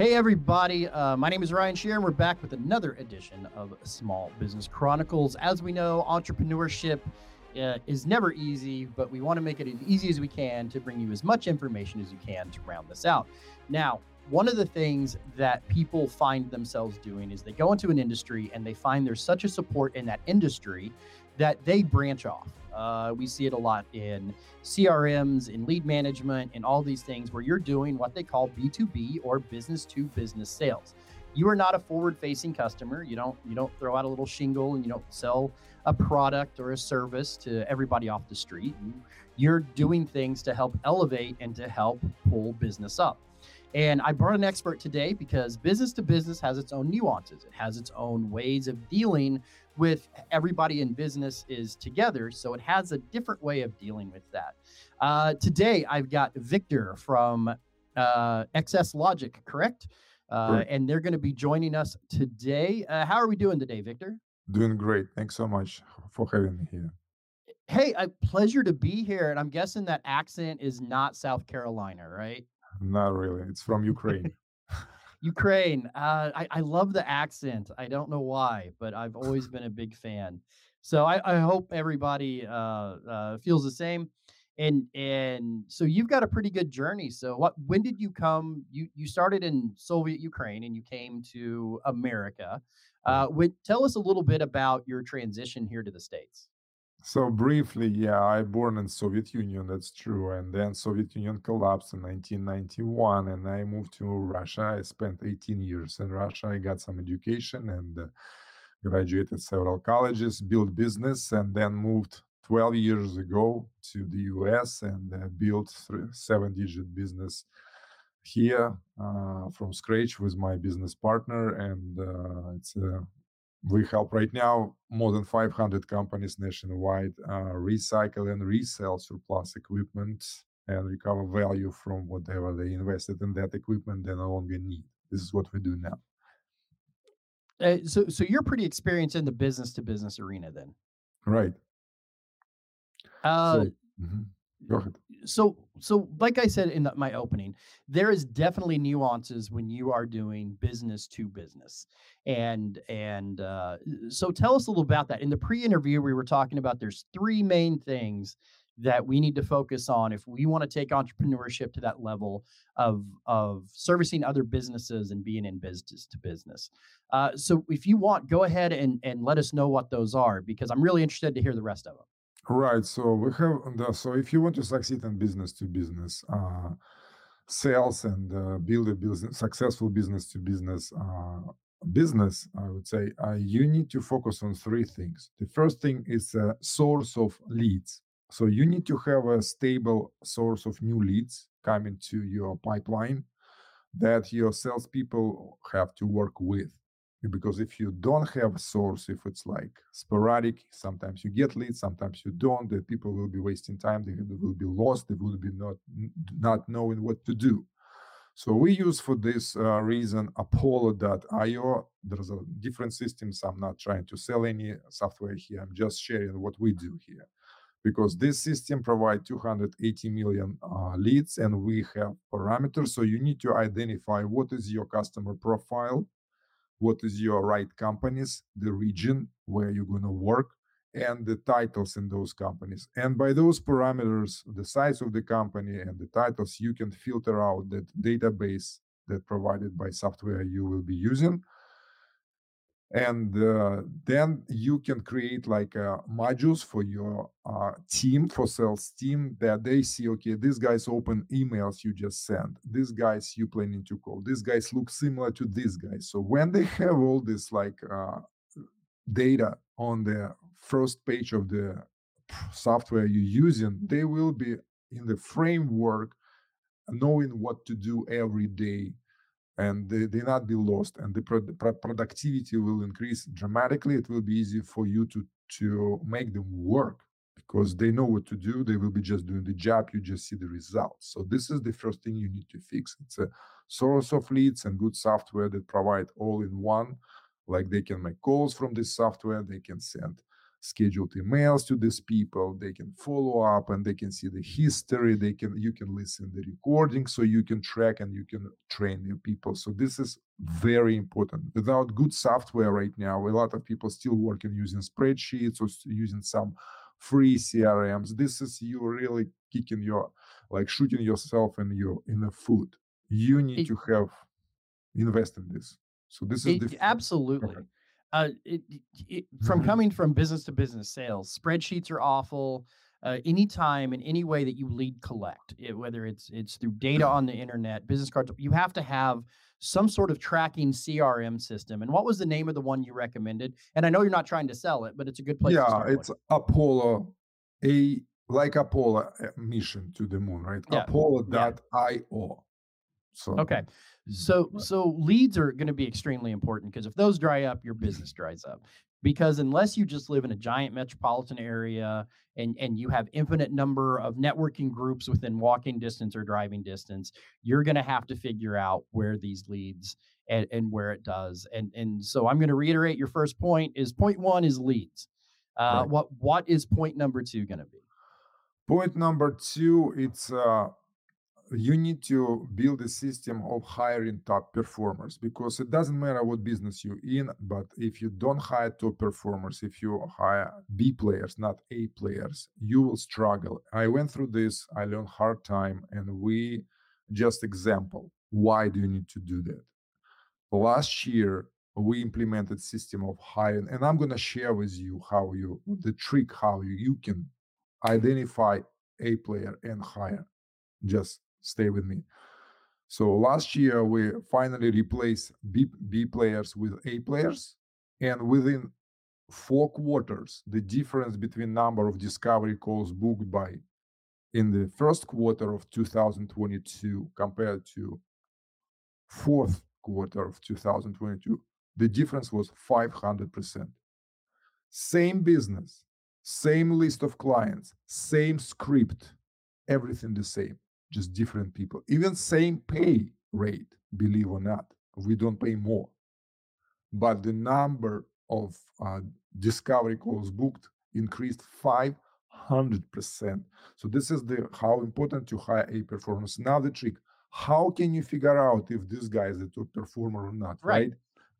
Hey everybody, my name is Ryan Sherrer and we're back with another edition of Small Business Chronicles. As we know, entrepreneurship is never easy, but we want to make it as easy as we can to bring you as much information as you can to round this out. Now, one of the things that people find themselves doing is they go into an industry and they find there's such a support in that industry that they branch off. We see it a lot in CRMs, in lead management, and all these things where you're doing what they call B2B or business to business sales. You are not a forward-facing customer. You don't throw out a little shingle and you don't sell a product or a service to everybody off the street. You're doing things to help elevate and to help pull business up. And I brought an expert today because business to business has its own nuances. It has its own ways of dealing with everybody in business is together. So it has a different way of dealing with that. Today, I've got Victor from Excess Logic, correct? And they're going to be joining us today. How are we doing today, Victor? Doing great. Thanks so much for having me here. Hey, a pleasure to be here. And I'm guessing that accent is not South Carolina, right? Not really. It's from Ukraine. Ukraine. I love the accent. I don't know why, but I've always been a big fan. So I hope everybody feels the same. And so you've got a pretty good journey. So when did you come? You started in Soviet Ukraine and you came to America. Tell us a little bit about your transition here to the States. So briefly, yeah, I born in Soviet Union, that's true. And then Soviet Union collapsed in 1991 and I moved to Russia. I spent 18 years in Russia. I got some education and graduated several colleges, built business, and then moved 12 years ago to the US and built 7-digit business here from scratch with my business partner. And we help right now more than 500 companies nationwide recycle and resell surplus equipment and recover value from whatever they invested in that equipment they no longer need. This is what we do now. So you're pretty experienced in the business-to-business arena then? Right. Go ahead. So like I said in my opening, there is definitely nuances when you are doing business to business. And so tell us a little about that. In the pre-interview, we were talking about there's three main things that we need to focus on if we want to take entrepreneurship to that level of servicing other businesses and being in business to business. So if you want, go ahead and let us know what those are, because I'm really interested to hear the rest of them. Right. So so if you want to succeed in business to business sales and build a business, successful business to business business, I would say you need to focus on three things. The first thing is a source of leads. So you need to have a stable source of new leads coming to your pipeline that your salespeople have to work with. Because if you don't have a source, if it's like sporadic, sometimes you get leads, sometimes you don't, the people will be wasting time, they will be lost, they will be not knowing what to do. So we use for this reason Apollo.io. There's a different systems. I'm not trying to sell any software here. I'm just sharing what we do here. Because this system provides 280 million leads and we have parameters. So you need to identify what is your customer profile, what is your right companies, the region where you're going to work, and the titles in those companies. And by those parameters, the size of the company and the titles, you can filter out that database that provided by software you will be using. And then you can create like modules for your team, for sales team, that they see, okay, these guys open emails you just sent. These guys you planning to call. These guys look similar to these guys. So when they have all this like data on the first page of the software you're using, they will be in the framework knowing what to do every day. And they not be lost, and the productivity will increase dramatically. It will be easy for you to make them work because they know what to do. They will be just doing the job. You just see the results. So this is the first thing you need to fix. It's a source of leads and good software that provide all in one. Like they can make calls from this software. They can send scheduled emails to these people. They can follow up and they can see the history. You can listen to the recording, so you can track and you can train your people. So this is very important. Without good software right now, a lot of people still working using spreadsheets or using some free CRMs. This is you really kicking your, like shooting yourself in the foot. You need to have invest in this. So this is the absolutely. Okay. From coming from business to business sales, spreadsheets are awful. Anytime in any way that you lead collect, whether it's through data on the internet, business cards, you have to have some sort of tracking CRM system. And what was the name of the one you recommended? And I know you're not trying to sell it, but it's a good place to start. Yeah, it's Apollo, Apollo mission to the moon, right? Yeah. Apollo.io. So, okay. So leads are going to be extremely important, because if those dry up, your business dries up. Because unless you just live in a giant metropolitan area and you have infinite number of networking groups within walking distance or driving distance, you're going to have to figure out where these leads and where it does. And so I'm going to reiterate your first point is point one is leads. Right. What is point number two going to be? Point number two, it's... you need to build a system of hiring top performers, because it doesn't matter what business you're in, but if you don't hire top performers, if you hire B players, not A players, you will struggle. I went through this, I learned hard time, and we just example, why do you need to do that? Last year, we implemented system of hiring, and I'm going to share with you the trick, how you can identify A player and hire. Just stay with me. So last year, we finally replaced B players with A players. And within 4 quarters, the difference between number of discovery calls booked by in the first quarter of 2022 compared to fourth quarter of 2022, the difference was 500%. Same business, same list of clients, same script, everything the same. Just different people, even same pay rate, believe or not, we don't pay more. But the number of discovery calls booked increased 500%. So this is how important to hire A performance. Now the trick, how can you figure out if this guy is a top performer or not, right?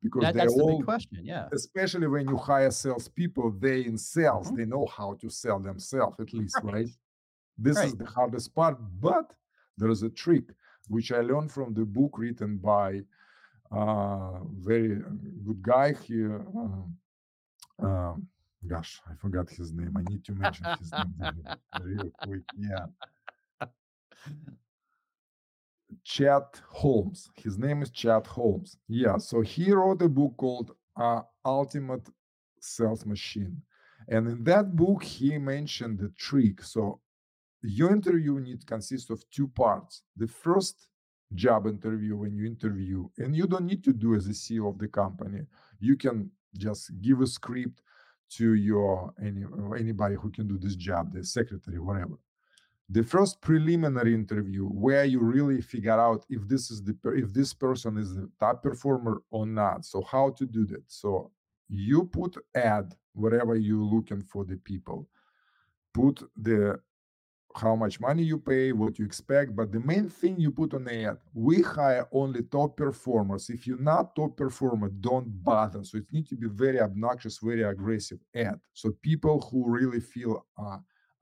Because that's the big question, yeah. Especially when you hire salespeople, they in sales, mm-hmm. They know how to sell themselves at least, right? This is the hardest part, but there is a trick, which I learned from the book written by a very good guy here. I forgot his name. I need to mention his name real quick. Yeah. Chad Holmes. His name is Chad Holmes. Yeah, so he wrote a book called Ultimate Sales Machine. And in that book, he mentioned the trick. So your interview consists of two parts. The first job interview, when you interview, and you don't need to do as a CEO of the company. You can just give a script to your anybody who can do this job, the secretary, whatever. The first preliminary interview, where you really figure out if this is if this person is the top performer or not. So how to do that? So you put ad wherever you're looking for the people. Put the how much money you pay, what you expect, but the main thing you put on the ad, we hire only top performers. If you're not top performer, don't bother. So it needs to be very obnoxious, very aggressive ad. So people who really feel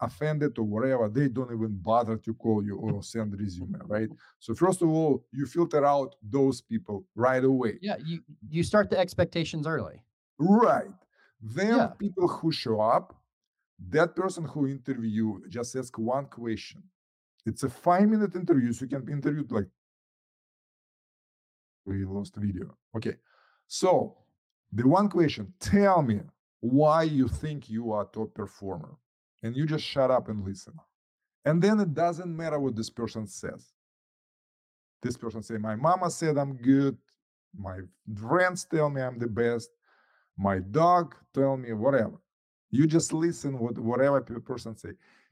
offended or whatever, they don't even bother to call you or send a resume, right? So first of all, you filter out those people right away. Yeah, you start the expectations early. Right. Then people who show up, that person who interview just ask one question. It's a 5-minute interview, so you can interview like we lost video. Okay, so the one question: tell me why you think you are top performer, and you just shut up and listen. And then it doesn't matter what this person says. This person say, "My mama said I'm good. My friends tell me I'm the best. My dog tell me whatever." You just listen whatever person say.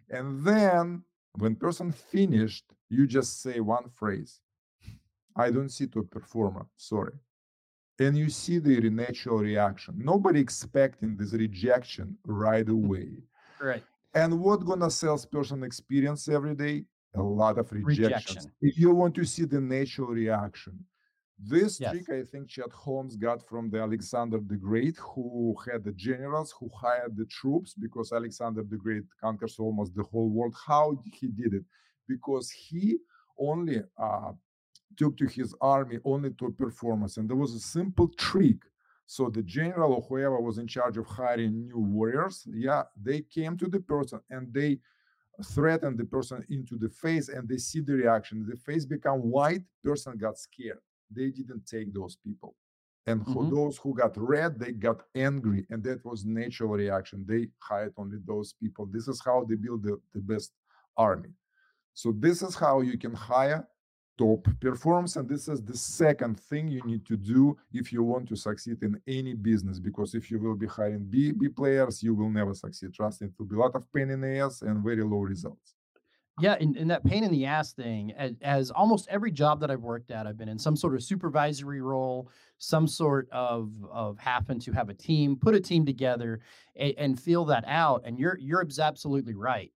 And then when person finished, you just say one phrase. I don't see top performer. Sorry. and you see the natural reaction. Nobody expecting this rejection right away. Right. And what gonna salesperson experience every day? A lot of rejections. If you want to see the natural reaction. This trick, I think, Chad Holmes got from the Alexander the Great, who had the generals who hired the troops, because Alexander the Great conquers almost the whole world. How he did it? Because he only took to his army only to performance. And there was a simple trick. So the general or whoever was in charge of hiring new warriors, they came to the person and they threatened the person into the face, and they see the reaction. The face become white, person got scared. They didn't take those people. And for those who got red, they got angry. And that was natural reaction. They hired only those people. This is how they build the best army. So this is how you can hire top performers. And this is the second thing you need to do if you want to succeed in any business. Because if you will be hiring B players, you will never succeed. Trust me, it will be a lot of pain in the ass and very low results. Yeah, and that pain in the ass thing, as almost every job that I've worked at, I've been in some sort of supervisory role, some sort of happen to have a team, put a team together and feel that out. And you're absolutely right.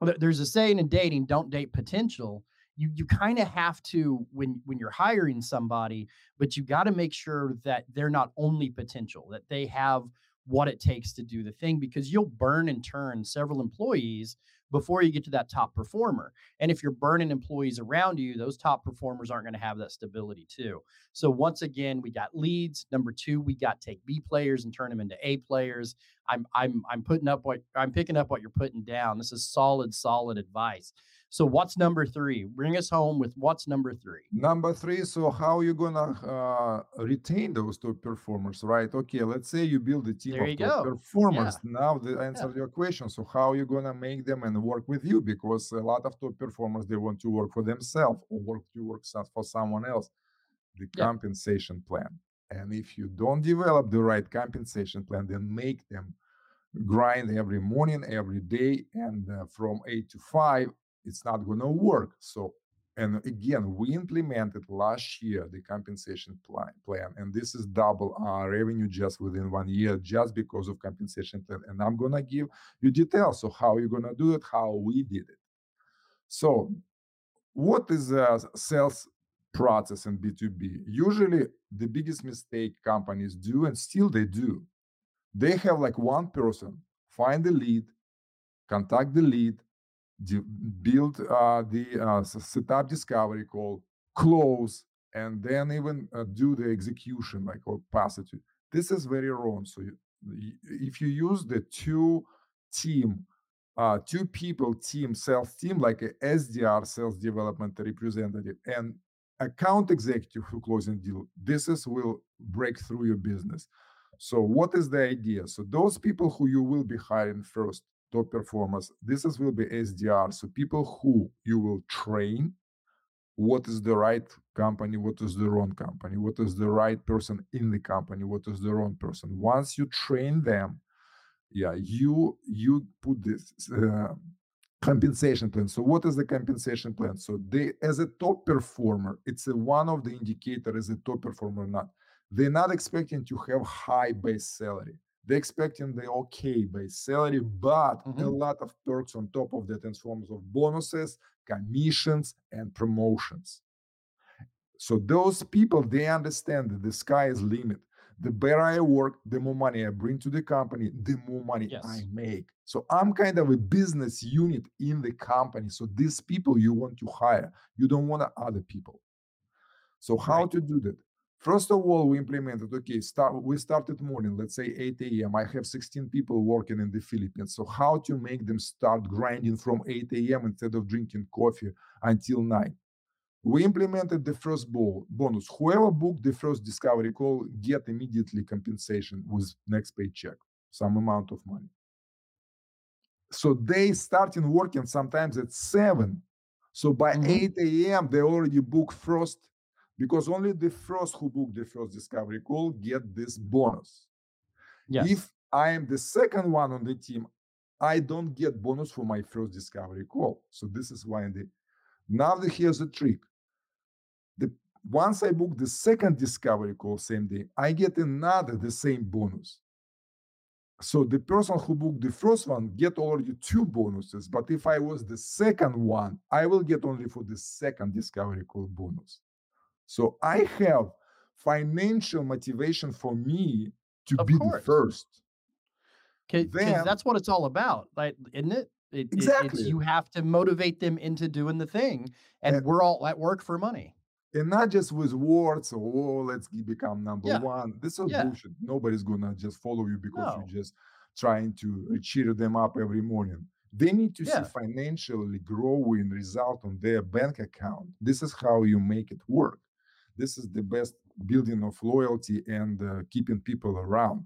Well, there's a saying in dating, don't date potential. You kind of have to, when you're hiring somebody, but you got to make sure that they're not only potential, that they have what it takes to do the thing, because you'll burn and turn several employees before you get to that top performer. And if you're burning employees around you, those top performers aren't going to have that stability too. So once again, we got leads. Number two, we got take B players and turn them into A players. I'm picking up what you're putting down. This is solid advice. So what's number three? Bring us home with what's number three. Number three, so how are you going to retain those top performers, right? Okay, let's say you build a team of top performers. Yeah. Now the answer to your question. So how are you going to make them and work with you? Because a lot of top performers, they want to work for themselves or work for someone else. The compensation plan. And if you don't develop the right compensation plan, then make them grind every morning, every day, and from 8 to 5, it's not going to work. So, and again, we implemented last year the compensation plan, and this is double our revenue just within 1 year, just because of compensation plan. And I'm going to give you details. So how you're going to do it, how we did it. So what is the sales process in B2B? Usually the biggest mistake companies do, and still they do, they have like one person, find the lead, contact the lead, build set up discovery call, close, and then even do the execution, like or pass it to. This is very wrong. So if you use the two people team, sales team, like a SDR, sales development representative, and account executive who closing deal, this is will break through your business. So what is the idea? So those people who you will be hiring first, top performers, this is will be SDR. So people who you will train, what is the right company, what is the wrong company, what is the right person in the company, what is the wrong person. Once you train them, you put this compensation plan. So what is the compensation plan? So they, as a top performer, it's one of the indicators as a top performer or not. They're not expecting to have high base salary. They're expecting the okay base salary, but a lot of perks on top of that in forms of bonuses, commissions, and promotions. So those people, they understand that the sky is limit. The better I work, the more money I bring to the company, the more money I make. So I'm kind of a business unit in the company. So these people you want to hire. You don't want other people. So how to do that? First of all, we implemented, we started morning, let's say 8 a.m. I have 16 people working in the Philippines. So how to make them start grinding from 8 a.m. instead of drinking coffee until 9? We implemented the first bonus. Whoever booked the first discovery call get immediately compensation with next paycheck, some amount of money. So they started working sometimes at 7. So by 8 a.m., they already booked first. Because only the first who booked the first discovery call get this bonus. Yes. If I am the second one on the team, I don't get bonus for my first discovery call. So this is why. Now here's a trick. The Once I book the second discovery call same day, I get another, the same bonus. So the person who booked the first one get already two bonuses. But if I was the second one, I will get only for the second discovery call bonus. So I have financial motivation for me to be the first. Because that's what it's all about, right? Isn't it? Exactly. You have to motivate them into doing the thing. And we're all at work for money. And not just with words, or let's become number one. This is bullshit. Nobody's going to just follow you because you're just trying to cheer them up every morning. They need to see financially growing result on their bank account. This is how you make it work. This is the best building of loyalty and keeping people around.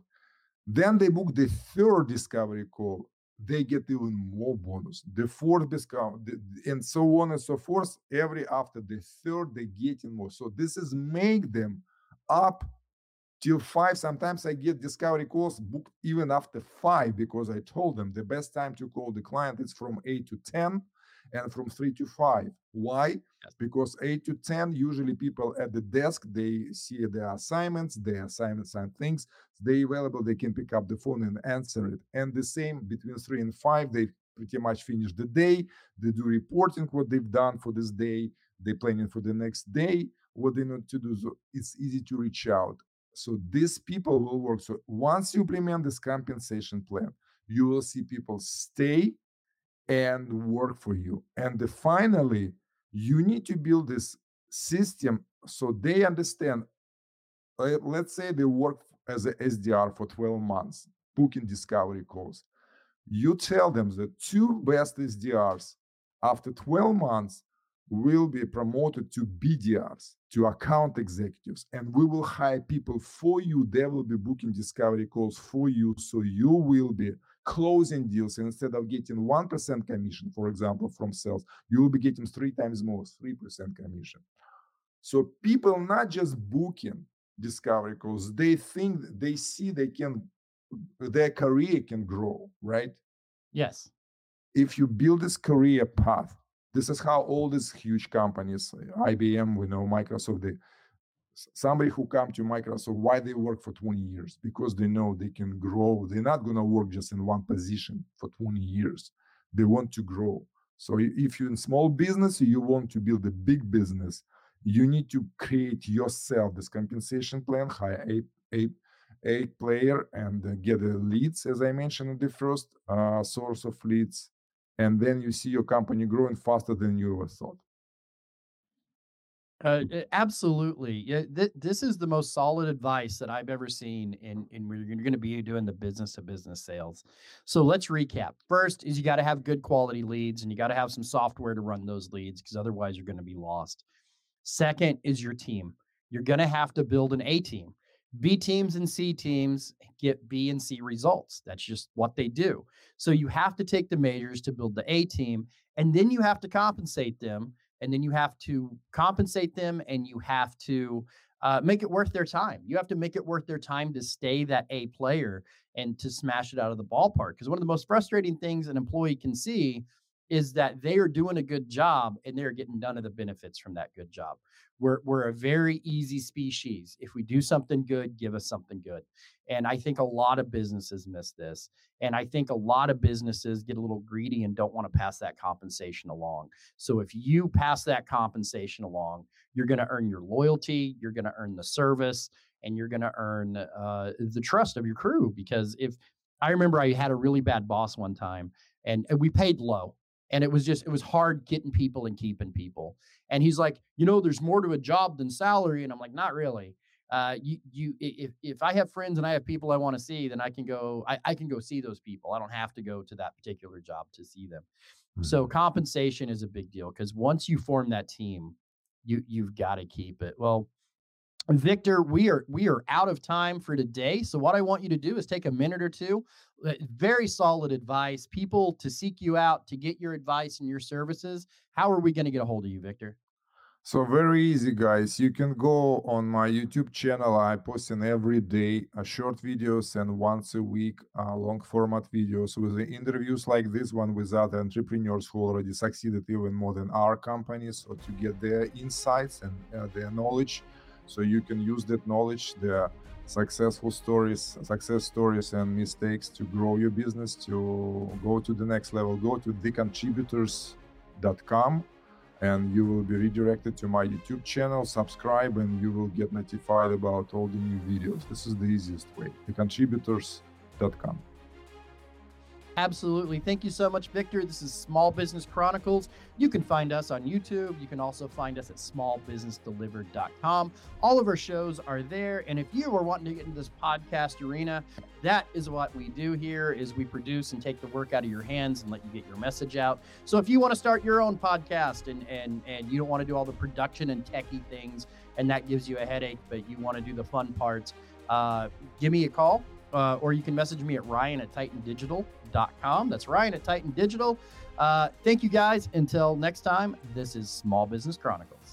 Then they book the third discovery call. They get even more bonus. The fourth discount, and so on and so forth. Every after the third, they getting more. So this is make them up till five. Sometimes I get discovery calls booked even after five because I told them the best time to call the client is from 8 to 10 and from 3 to 5. Why? Because 8 to 10, usually people at the desk, they see their assignments and things. They available, they can pick up the phone and answer it. And the same between 3 and 5, they pretty much finish the day. They do reporting what they've done for this day. They planning for the next day, what they need to do. So it's easy to reach out. So these people will work. So once you implement this compensation plan, you will see people stay and work for you. And finally, you need to build this system so they understand. Let's say they work as an SDR for 12 months, booking discovery calls. You tell them the two best SDRs after 12 months will be promoted to BDRs, to account executives, and we will hire people for you. They will be booking discovery calls for you, so you will be closing deals. And instead of getting 1% commission, for example, from sales, you will be getting 3 times more, 3% commission. So people not just booking discovery calls, they think, they see they can, their career can grow, right? Yes. If you build this career path, this is how all these huge companies, IBM, we know, Microsoft, somebody who come to Microsoft, why they work for 20 years? Because they know they can grow. They're not going to work just in one position for 20 years. They want to grow. So if you're in small business, you want to build a big business, you need to create yourself this compensation plan, hire a player and get the leads, as I mentioned, the first source of leads. And then you see your company growing faster than you ever thought. Absolutely. Yeah, this is the most solid advice that I've ever seen in where you're going to be doing the business-to-business sales. So let's recap. First is you got to have good quality leads, and you got to have some software to run those leads because otherwise you're going to be lost. Second is your team. You're going to have to build an A team. B teams and C teams get B and C results. That's just what they do. So you have to take the measures to build the A team, and then you have to compensate them. And then you have to compensate them, and you have to make it worth their time. You have to make it worth their time to stay that A player and to smash it out of the ballpark. Because one of the most frustrating things an employee can see is that they are doing a good job and they're getting none of the benefits from that good job. We're a very easy species. If we do something good, give us something good. And I think a lot of businesses miss this. And I think a lot of businesses get a little greedy and don't want to pass that compensation along. So if you pass that compensation along, you're going to earn your loyalty, you're going to earn the service, and you're going to earn the trust of your crew. Because if I remember, I had a really bad boss one time and we paid low. And it was hard getting people and keeping people. And he's like, there's more to a job than salary. And I'm like, not really. If I have friends and I have people I want to see, then I can go see those people. I don't have to go to that particular job to see them. Mm-hmm. So compensation is a big deal because once you form that team, you've got to keep it. Well, Victor, we are out of time for today. So what I want you to do is take a minute or two. Very solid advice. People to seek you out, to get your advice and your services. How are we going to get a hold of you, Victor? So very easy, guys. You can go on my YouTube channel. I post in every day short videos and once a week long format videos with interviews like this one with other entrepreneurs who already succeeded even more than our companies, so to get their insights and their knowledge. So you can use that knowledge, their successful stories, success stories and mistakes to grow your business, to go to the next level. Go to thecontributors.com. And you will be redirected to my YouTube channel. Subscribe and you will get notified about all the new videos. This is the easiest way, thecontributors.com. Absolutely. Thank you so much, Victor. This is Small Business Chronicles. You can find us on YouTube. You can also find us at smallbusinessdelivered.com. All of our shows are there. And if you are wanting to get into this podcast arena, that is what we do here, is we produce and take the work out of your hands and let you get your message out. So if you want to start your own podcast and you don't want to do all the production and techie things, and that gives you a headache, but you want to do the fun parts, give me a call. Or you can message me at Ryan at TitanDigital.com. That's Ryan at TitanDigital. Thank you, guys. Until next time, this is Small Business Chronicles.